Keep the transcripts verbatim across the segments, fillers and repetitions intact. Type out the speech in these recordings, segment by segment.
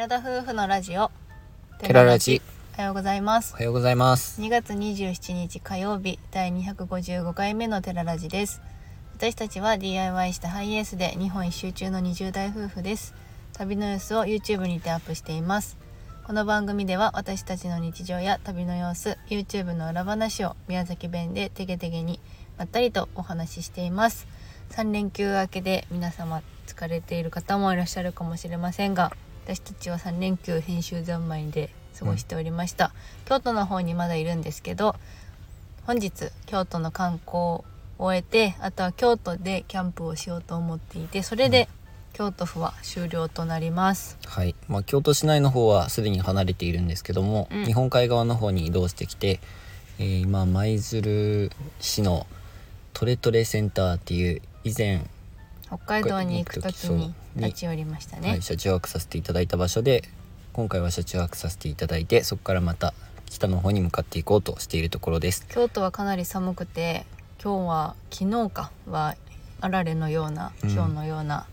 寺田夫婦のラジオ寺ラジ、おはようございます。おはようございます。にがつにじゅうしちにち火曜日、だいにひゃくごじゅうごかいめの寺ラジです。私たちは ディーアイワイ したハイエースで日本一周中のにじゅうだい夫婦です。旅の様子を YouTube にてアップしています。この番組では私たちの日常や旅の様子、 YouTube の裏話を宮崎弁でてげてげにまったりとお話ししています。さん連休明けで皆様疲れている方もいらっしゃるかもしれませんが、私たちはさん連休編集三昧で過ごしておりました、うん、京都の方にまだいるんですけど、本日京都の観光を終えて、あとは京都でキャンプをしようと思っていて、それで京都府は終了となります、うん、はい。まあ、京都市内の方はすでに離れているんですけども、うん、日本海側の方に移動してきて、えー、今舞鶴市のトレトレセンターっていう、以前北海道に行くときに立ち寄りましたね、はい、車中泊させていただいた場所で、今回は車中泊させていただいて、そこからまた北の方に向かっていこうとしているところです。京都はかなり寒くて、今日は昨日かはあられのような、うん、今日のような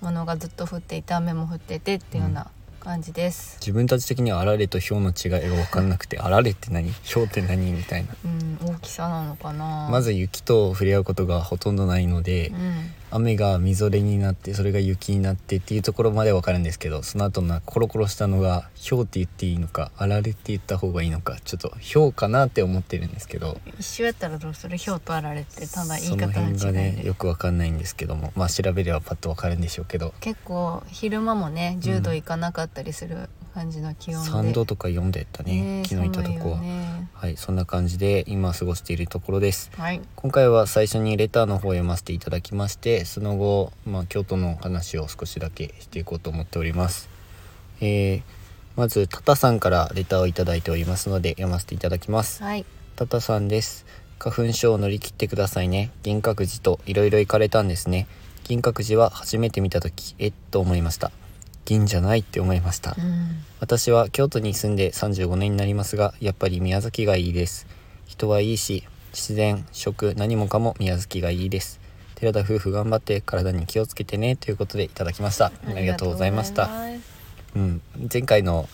ものがずっと降っていて、雨も降っててっていうような感じです、うん、自分たち的にはあられとひょうの違いが分かんなくてあられって何、ひょうって何みたいな、うん、大きさなのかな。まず雪と触れ合うことがほとんどないので、うん、雨がみぞれになって、それが雪になってっていうところまで分かるんですけど、その後のコロコロしたのがひょうって言っていいのか、あられって言った方がいいのか、ちょっとひょうかなって思ってるんですけど、一緒やったらどうする、ひょうとあられって、ただ言い方の違いでその辺がねよく分かんないんですけども、まあ調べればパッと分かるんでしょうけど、結構昼間もねじゅうどいかなかった、うんたりする感じの気温でさんどとかよんどやったね、昨日いたとこは、ね、はい、そんな感じで今過ごしているところです、はい、今回は最初にレターの方を読ませていただきまして、その後、まあ、京都の話を少しだけしていこうと思っております、えー、まずタタさんからレターをいただいておりますので読ませていただきます、はい、タタさんです。花粉症を乗り切ってくださいね。銀閣寺といろいろ行かれたんですね。銀閣寺は初めて見たとき、えっと思いました。銀じゃないって思いました、うん、私は京都に住んでさんじゅうごねんになりますが、やっぱり宮崎がいいです。人はいいし、自然、食、何もかも宮崎がいいです。寺田夫婦頑張って体に気をつけてね、ということでいただきました。ありがとうございました。うん、前回の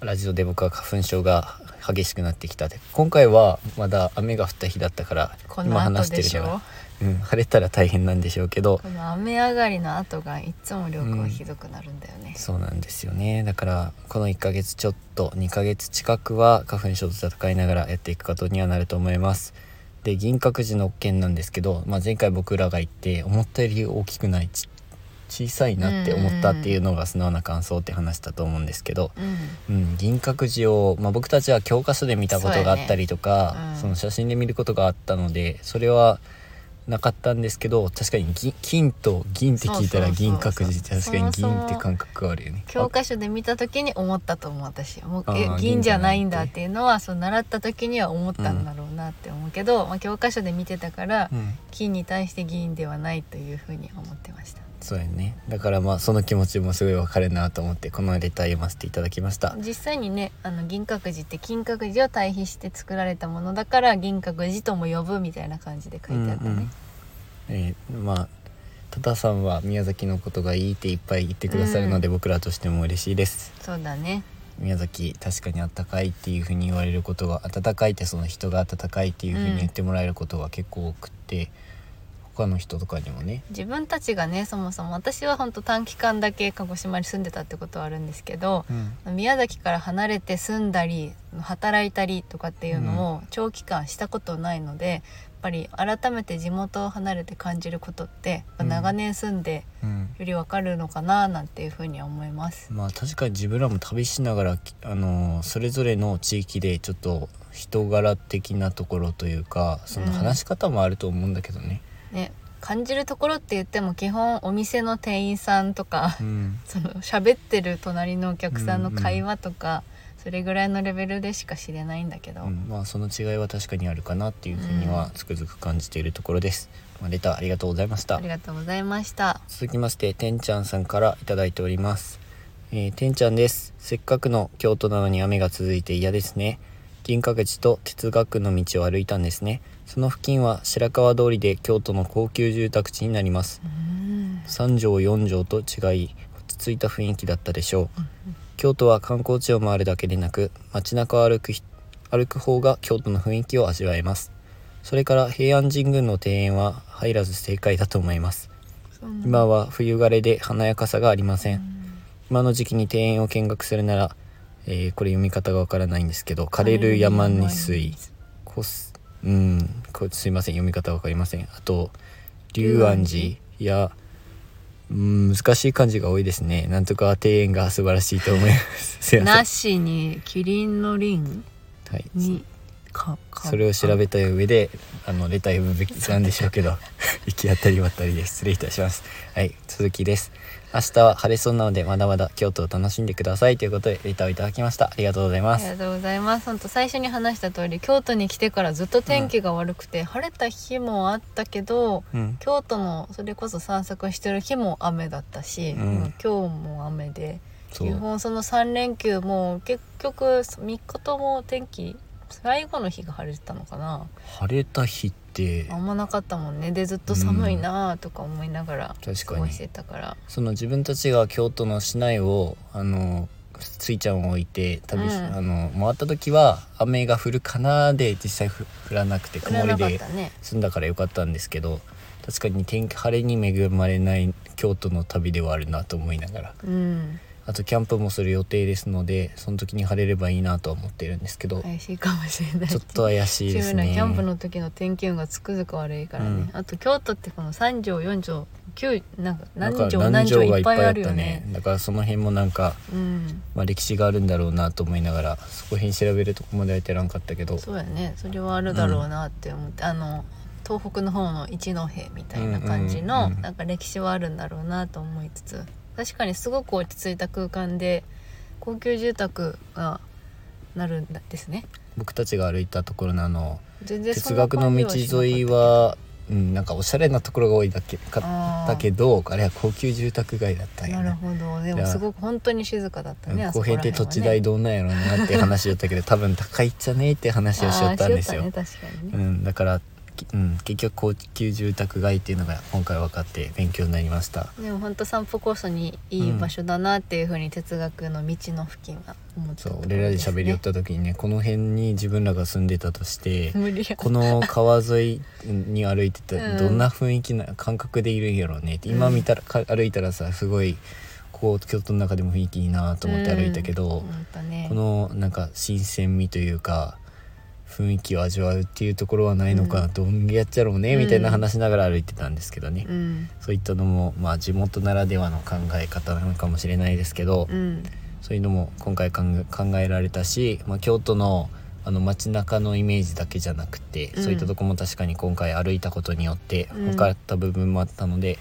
ラジオで僕は花粉症が激しくなってきたで、今回はまだ雨が降った日だったから今話してるのは、うん、晴れたら大変なんでしょうけど、この雨上がりの後がいつも旅行ひどくなるんだよね、うん、そうなんですよね。だからこのいっかげつちょっとにかげつ近くは花粉症と戦いながらやっていくことにはなると思います。で、銀閣寺の件なんですけど、まあ、前回僕らが行って思ったより大きくない、ち小さいなって思ったっていうのが素直な感想って話したと思うんですけど、うんうん、銀閣寺を、まあ、僕たちは教科書で見たことがあったりとか、そうやね、うん、その写真で見ることがあったのでそれはなかったんですけど、確かに金と銀って聞いたら銀閣寺って確かに銀って感覚があるよね。教科書で見た時に思ったと思う、私もう銀じゃないんだっていうのはそう習った時には思ったんだろうなって思うけど、うん、まあ、教科書で見てたから、うん、金に対して銀ではないというふうに思ってました。そうやね、だからまあその気持ちもすごいわかるなと思ってこのレター読ませていただきました。実際にね、あの銀閣寺って金閣寺を対比して作られたものだから銀閣寺とも呼ぶみたいな感じで書いてあったね、うんうん、えー、まあタタさんは宮崎のことがいいっていっぱい言ってくださるので、うん、僕らとしても嬉しいです。そうだね、宮崎確かに暖かいっていう風に言われることが、暖かいってその人が暖かいっていう風に言ってもらえることが結構多くて、うん、他の人とかにもね、自分たちがね、そもそも私は本当短期間だけ鹿児島に住んでたってことはあるんですけど、うん、宮崎から離れて住んだり働いたりとかっていうのを長期間したことないので、うん、やっぱり改めて地元を離れて感じることって、うん、長年住んでより分かるのかななんていうふうに思います、うん、まあ確かに自分らも旅しながら、あのそれぞれの地域でちょっと人柄的なところというか、その話し方もあると思うんだけどね、うんね、感じるところって言っても基本お店の店員さんとか、うん、その喋ってる隣のお客さんの会話とか、うんうん、それぐらいのレベルでしか知れないんだけど、うん、まあその違いは確かにあるかなっていうふうにはつくづく感じているところです、うん、まあ、レターありがとうございました。ありがとうございました。続きましててんちゃんさんからいただいております、えー、てんちゃんです。せっかくの京都なのに雨が続いて嫌ですね。銀閣寺と哲学の道を歩いたんですね。その付近は白川通りで京都の高級住宅地になります。さんじょうよんじょうと違い、落ち着いた雰囲気だったでしょう。京都は観光地を回るだけでなく、街中を歩く、歩く方が京都の雰囲気を味わえます。それから平安神宮の庭園は入らず正解だと思います。今は冬枯れで華やかさがありません。今の時期に庭園を見学するなら、えー、これ読み方がわからないんですけど、枯れる山に水、こす、うん、こすいません、読み方わかりません。あと龍安寺や、うん、難しい漢字が多いですね。なんとか庭園が素晴らしいと思います。すいません。なしにキリンのリンに、はい、かかそれを調べた上であのレター読むべきなんでしょうけど行き当たりばったりです。失礼いたします。はい、続きです。明日は晴れそうなのでまだまだ京都を楽しんでくださいということでレターをいただきました。ありがとうございます。ありがとうございます。本当最初に話した通り京都に来てからずっと天気が悪くて、うん、晴れた日もあったけど、うん、京都のそれこそ散策してる日も雨だったし、うん、今日も雨で基本そのさん連休も結局みっかとも天気最後の日が晴れてたのかな。晴れた日ってあんまなかったもんね。でずっと寒いなとか思いながら過ごしてたから、うん、その自分たちが京都の市内をあのついちゃんを置いて旅、うん、あの回った時は雨が降るかなで実際降らなくて曇りで済んだからよかったんですけど、ね、確かに天気晴れに恵まれない京都の旅ではあるなと思いながら、うんあとキャンプもする予定ですのでその時に晴れればいいなとは思ってるんですけど、怪しいかもしれない。ちょっと怪しいですね。キャンプの時の天気運がつくづく悪いからね、うん、あと京都ってこのさん畳よん畳きゅうなんか何畳何畳いっぱいあるよね。だからその辺もなんか、うんまあ、歴史があるんだろうなと思いながらそこ辺調べるとこまではやらんかったけど、そうやね、それはあるだろうなって思って、うん、あの東北の方の一戸みたいな感じの、うんうんうん、なんか歴史はあるんだろうなと思いつつ、確かにすごく落ち着いた空間で高級住宅がなるんですね。僕たちが歩いたところのあの哲学の道沿いは、うん、なんかおしゃれなところが多いだけかったけど、あれは高級住宅街だったよね。なるほど。でもすごく本当に静かだったね。公平って土地代どうなんやろうなって話をしたけど多分高いっちゃねって話をしちゃったんですよ。ね、確かにね、うん、だからうん、結局高級住宅街っていうのが今回分かって勉強になりました。でも本当散歩コースにいい場所だなっていう風に哲学の道の付近は思ってた、ねうん、そう俺らで喋り寄った時にね、この辺に自分らが住んでたとしてこの川沿いに歩いてたらどんな雰囲気な感覚でいるんやろうねって、うん、今見たら歩いたらさすごいこう京都の中でも雰囲気いいなと思って歩いたけど、うんね、このなんか新鮮味というか雰囲気を味わうっていうところはないのかな、うん、どんやっちゃろうねみたいな話しながら歩いてたんですけどね、うん、そういったのも、まあ、地元ならではの考え方なのかもしれないですけど、うん、そういうのも今回考えられたし、まあ、京都のあの街中のイメージだけじゃなくて、うん、そういったとこも確かに今回歩いたことによって分かった部分もあったので、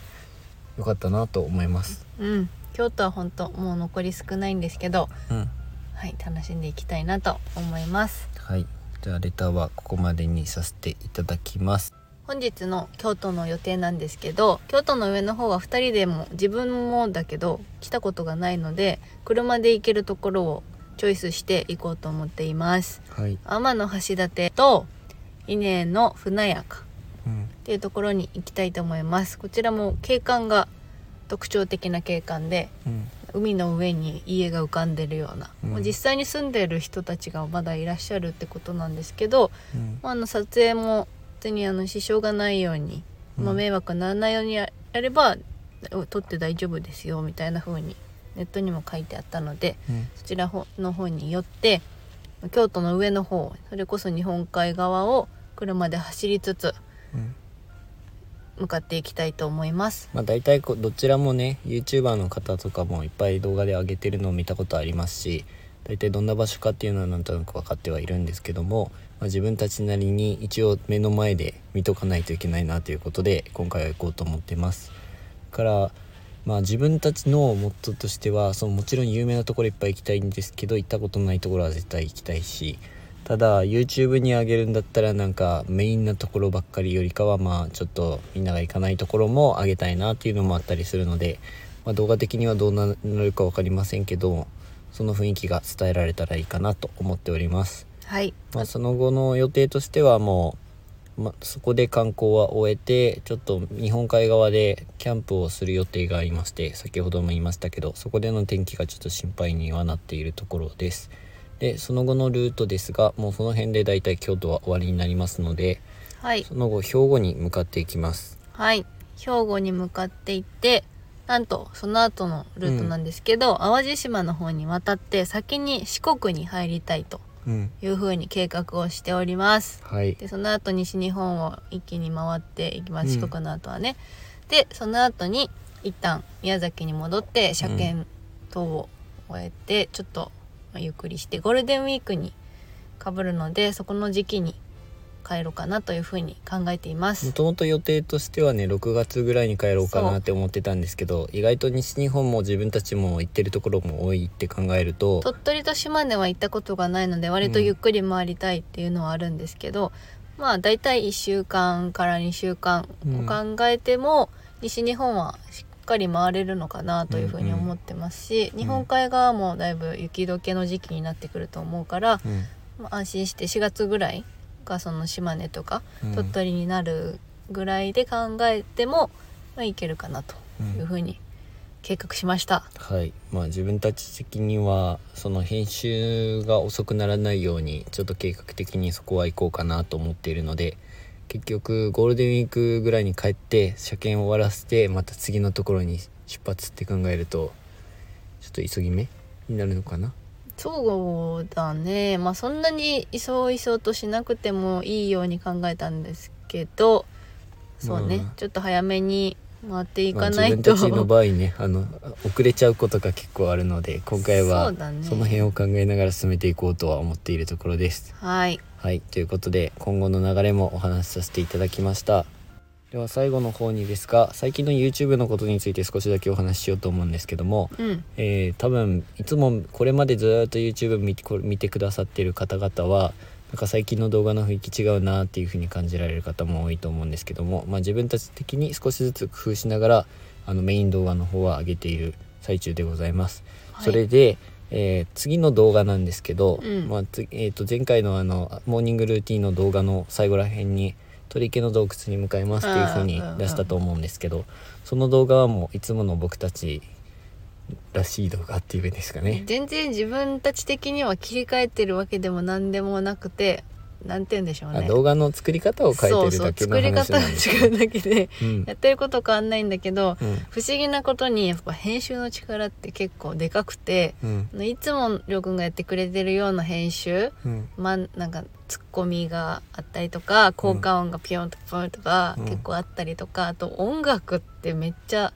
うん、よかったなと思います、うん、京都は本当もう残り少ないんですけど、うんはい、楽しんでいきたいなと思います、はいじゃあレターはここまでにさせていただきます。本日の京都の予定なんですけど、京都の上の方はふたりでも自分もだけど来たことがないので車で行けるところをチョイスして行こうと思っています、はい、天橋立と伊根の船屋かっていうところに行きたいと思います、うん、こちらも景観が特徴的な景観で、うん海の上に家が浮かんでるような、うん、実際に住んでる人たちがまだいらっしゃるってことなんですけど、うん、あの撮影も別にあの支障がないように、うんまあ、迷惑にならないようにやれば撮って大丈夫ですよみたいな風にネットにも書いてあったので、うん、そちらの方に寄って京都の上の方それこそ日本海側を車で走りつつ、うん向かっていきたいと思います。まあ、大体こどちらもね YouTuber の方とかもいっぱい動画で上げてるのを見たことありますし、大体どんな場所かっていうのはなんとなく分かってはいるんですけども、まあ、自分たちなりに一応目の前で見とかないといけないなということで今回は行こうと思ってます。だからまあ自分たちのモットーとしてはそのもちろん有名なところいっぱい行きたいんですけど行ったことないところは絶対行きたいし、ただ YouTube に上げるんだったらなんかメインなところばっかりよりかはまあちょっとみんなが行かないところも上げたいなっていうのもあったりするので、まあ、動画的にはどうなるか分かりませんけどその雰囲気が伝えられたらいいかなと思っております。はい、まあ、その後の予定としてはもうま、そこで観光は終えて、ちょっと日本海側でキャンプをする予定がありまして、先ほども言いましたけど、そこでの天気がちょっと心配にはなっているところです。でその後のルートですが、もうその辺でだいたい京都は終わりになりますので、はい、その後兵庫に向かっていきます。はい、兵庫に向かっていって、なんとその後のルートなんですけど、うん、淡路島の方に渡って先に四国に入りたいというふうに計画をしております、うん、はい、でその後西日本を一気に回っていきます、四国の後はね、うん、でその後に一旦宮崎に戻って車検等を終えて、ちょっとゆっくりしてゴールデンウィークにかぶるので、そこの時期に帰ろうかなというふうに考えています。もともと予定としてはね、ろくがつぐらいに帰ろうかなって思ってたんですけど、意外と西日本も自分たちも行ってるところも多いって考えると、鳥取と島根は行ったことがないので割とゆっくり回りたいっていうのはあるんですけど、うん、まあだいたいいっしゅうかんからにしゅうかんを考えても、うん、西日本はしっかり回れるのかなというふうに思ってますし、うんうん、日本海側もだいぶ雪解けの時期になってくると思うから、うん、まあ、安心してしがつぐらいかその島根とか鳥取になるぐらいで考えても、まあ、いけるかなというふうに計画しました、うん、はい、まあ、自分たち的にはその編集が遅くならないようにちょっと計画的にそこは行こうかなと思っているので、結局ゴールデンウィークぐらいに帰って車検を終わらせて、また次のところに出発って考えるとちょっと急ぎ目になるのかな。そうだね、まあ、そんなにいそういそうとしなくてもいいように考えたんですけど、そうね、まあ、ちょっと早めに回っていかないと、まあ、自分たちの場合ね、あの遅れちゃうことが結構あるので、今回はその辺を考えながら進めていこうとは思っているところです、はい、はい、ということで今後の流れもお話しさせていただきました。では最後の方にですが、最近の YouTube のことについて少しだけお話ししようと思うんですけども、うん、えー、多分いつもこれまでずっと YouTube 見て、見てくださっている方々はなんか最近の動画の雰囲気違うなっていう風に感じられる方も多いと思うんですけども、まあ、自分たち的に少しずつ工夫しながらあのメイン動画の方は上げている最中でございます、はい、それでえー、次の動画なんですけど、うん、まあつえー、と前回のあのモーニングルーティンの動画の最後ら辺に鳥池の洞窟に向かいますっていう風に出したと思うんですけど、その動画はもういつもの僕たちらしい動画っていうんですかね。全然自分たち的には切り替えてるわけでも何でもなくて、なんて言うんでしょうね、動画の作り方を変えてるだけの話なんです。そうそう、作り方が違うだけでやってること変わんないんだけど、うん、不思議なことにやっぱ編集の力って結構でかくて、うん、いつもりょうくんがやってくれてるような編集、うん、まあなんかツッコミがあったりとか、効果音がピヨンとポンとか結構あったりとか、うん、あと音楽ってめっちゃ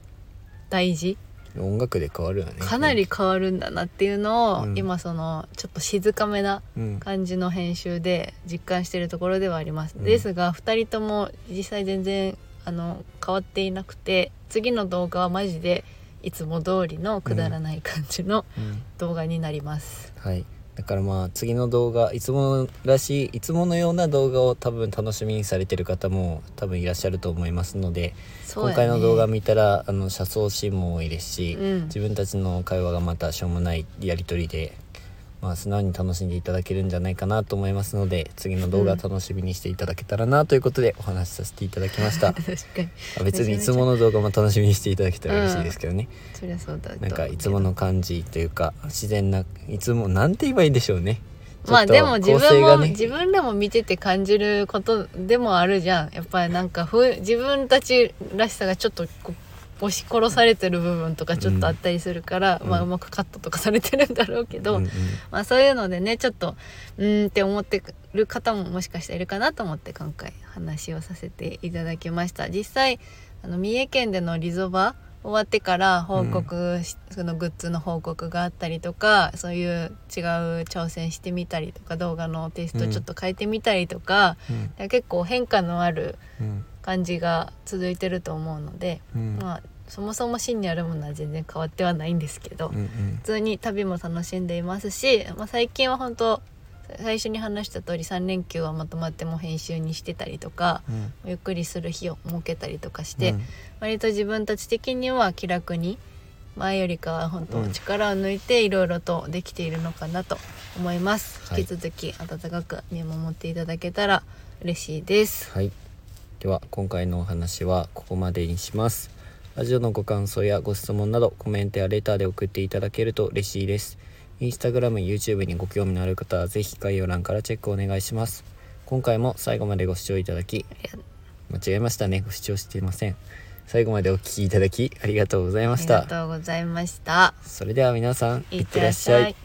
大事、音楽で変わるよね、かなり変わるんだなっていうのを、うん、今そのちょっと静かめな感じの編集で実感しているところではあります、うん、ですがふたりとも実際全然あの変わっていなくて、次の動画はマジでいつも通りのくだらない感じの動画になります、うんうん、はい、だからまあ次の動画いつもらしいいつものような動画を多分楽しみにされてる方も多分いらっしゃると思いますので、そうやね、今回の動画見たらあの車窓シーンも多いですし、うん、自分たちの会話がまたしょうもないやり取りで、まあ、素直に楽しんでいただけるんじゃないかなと思いますので、次の動画楽しみにしていただけたらなということでお話しさせていただきました、うん、確かに別にいつもの動画も楽しみにしていただけたら嬉しいですけどね、うん、そりゃそうだと、なんかいつもの感じというか自然ないつもなんて言えばいいんでしょうね、まあでも自分も、ね、自分らも見てて感じることでもあるじゃん、やっぱりなんかふ自分たちらしさがちょっと押し殺されてる部分とかちょっとあったりするから、うん、まあ、うまくカットとかされてるんだろうけど、うんうん、まあ、そういうのでねちょっとうーんって思ってる方ももしかしたらいるかなと思って今回話をさせていただきました。実際あの三重県でのリゾバ終わってから報告、うん、そのグッズの報告があったりとか、そういう違う挑戦してみたりとか、動画のテイストちょっと変えてみたりとか、うん、結構変化のある感じが続いてると思うので、うん、まあそもそも芯にあるものは全然変わってはないんですけど、うんうん、普通に旅も楽しんでいますし、まあ、最近は本当最初に話した通りさん連休はまとまっても編集にしてたりとか、うん、ゆっくりする日を設けたりとかして、うん、割と自分たち的には気楽に前よりかは本当力を抜いていろいろとできているのかなと思います、うん、引き続き温かく見守っていただけたら嬉しいです。はい。では今回のお話はここまでにします。ラジオのご感想やご質問などコメントやレターで送っていただけると嬉しいです。インスタグラム、YouTube にご興味のある方はぜひ概要欄からチェックお願いします。今回も最後までご視聴いただき、間違えましたね。ご視聴していません。最後までお聞きいただきありがとうございました。ありがとうございました。それでは皆さん、いってらっしゃい。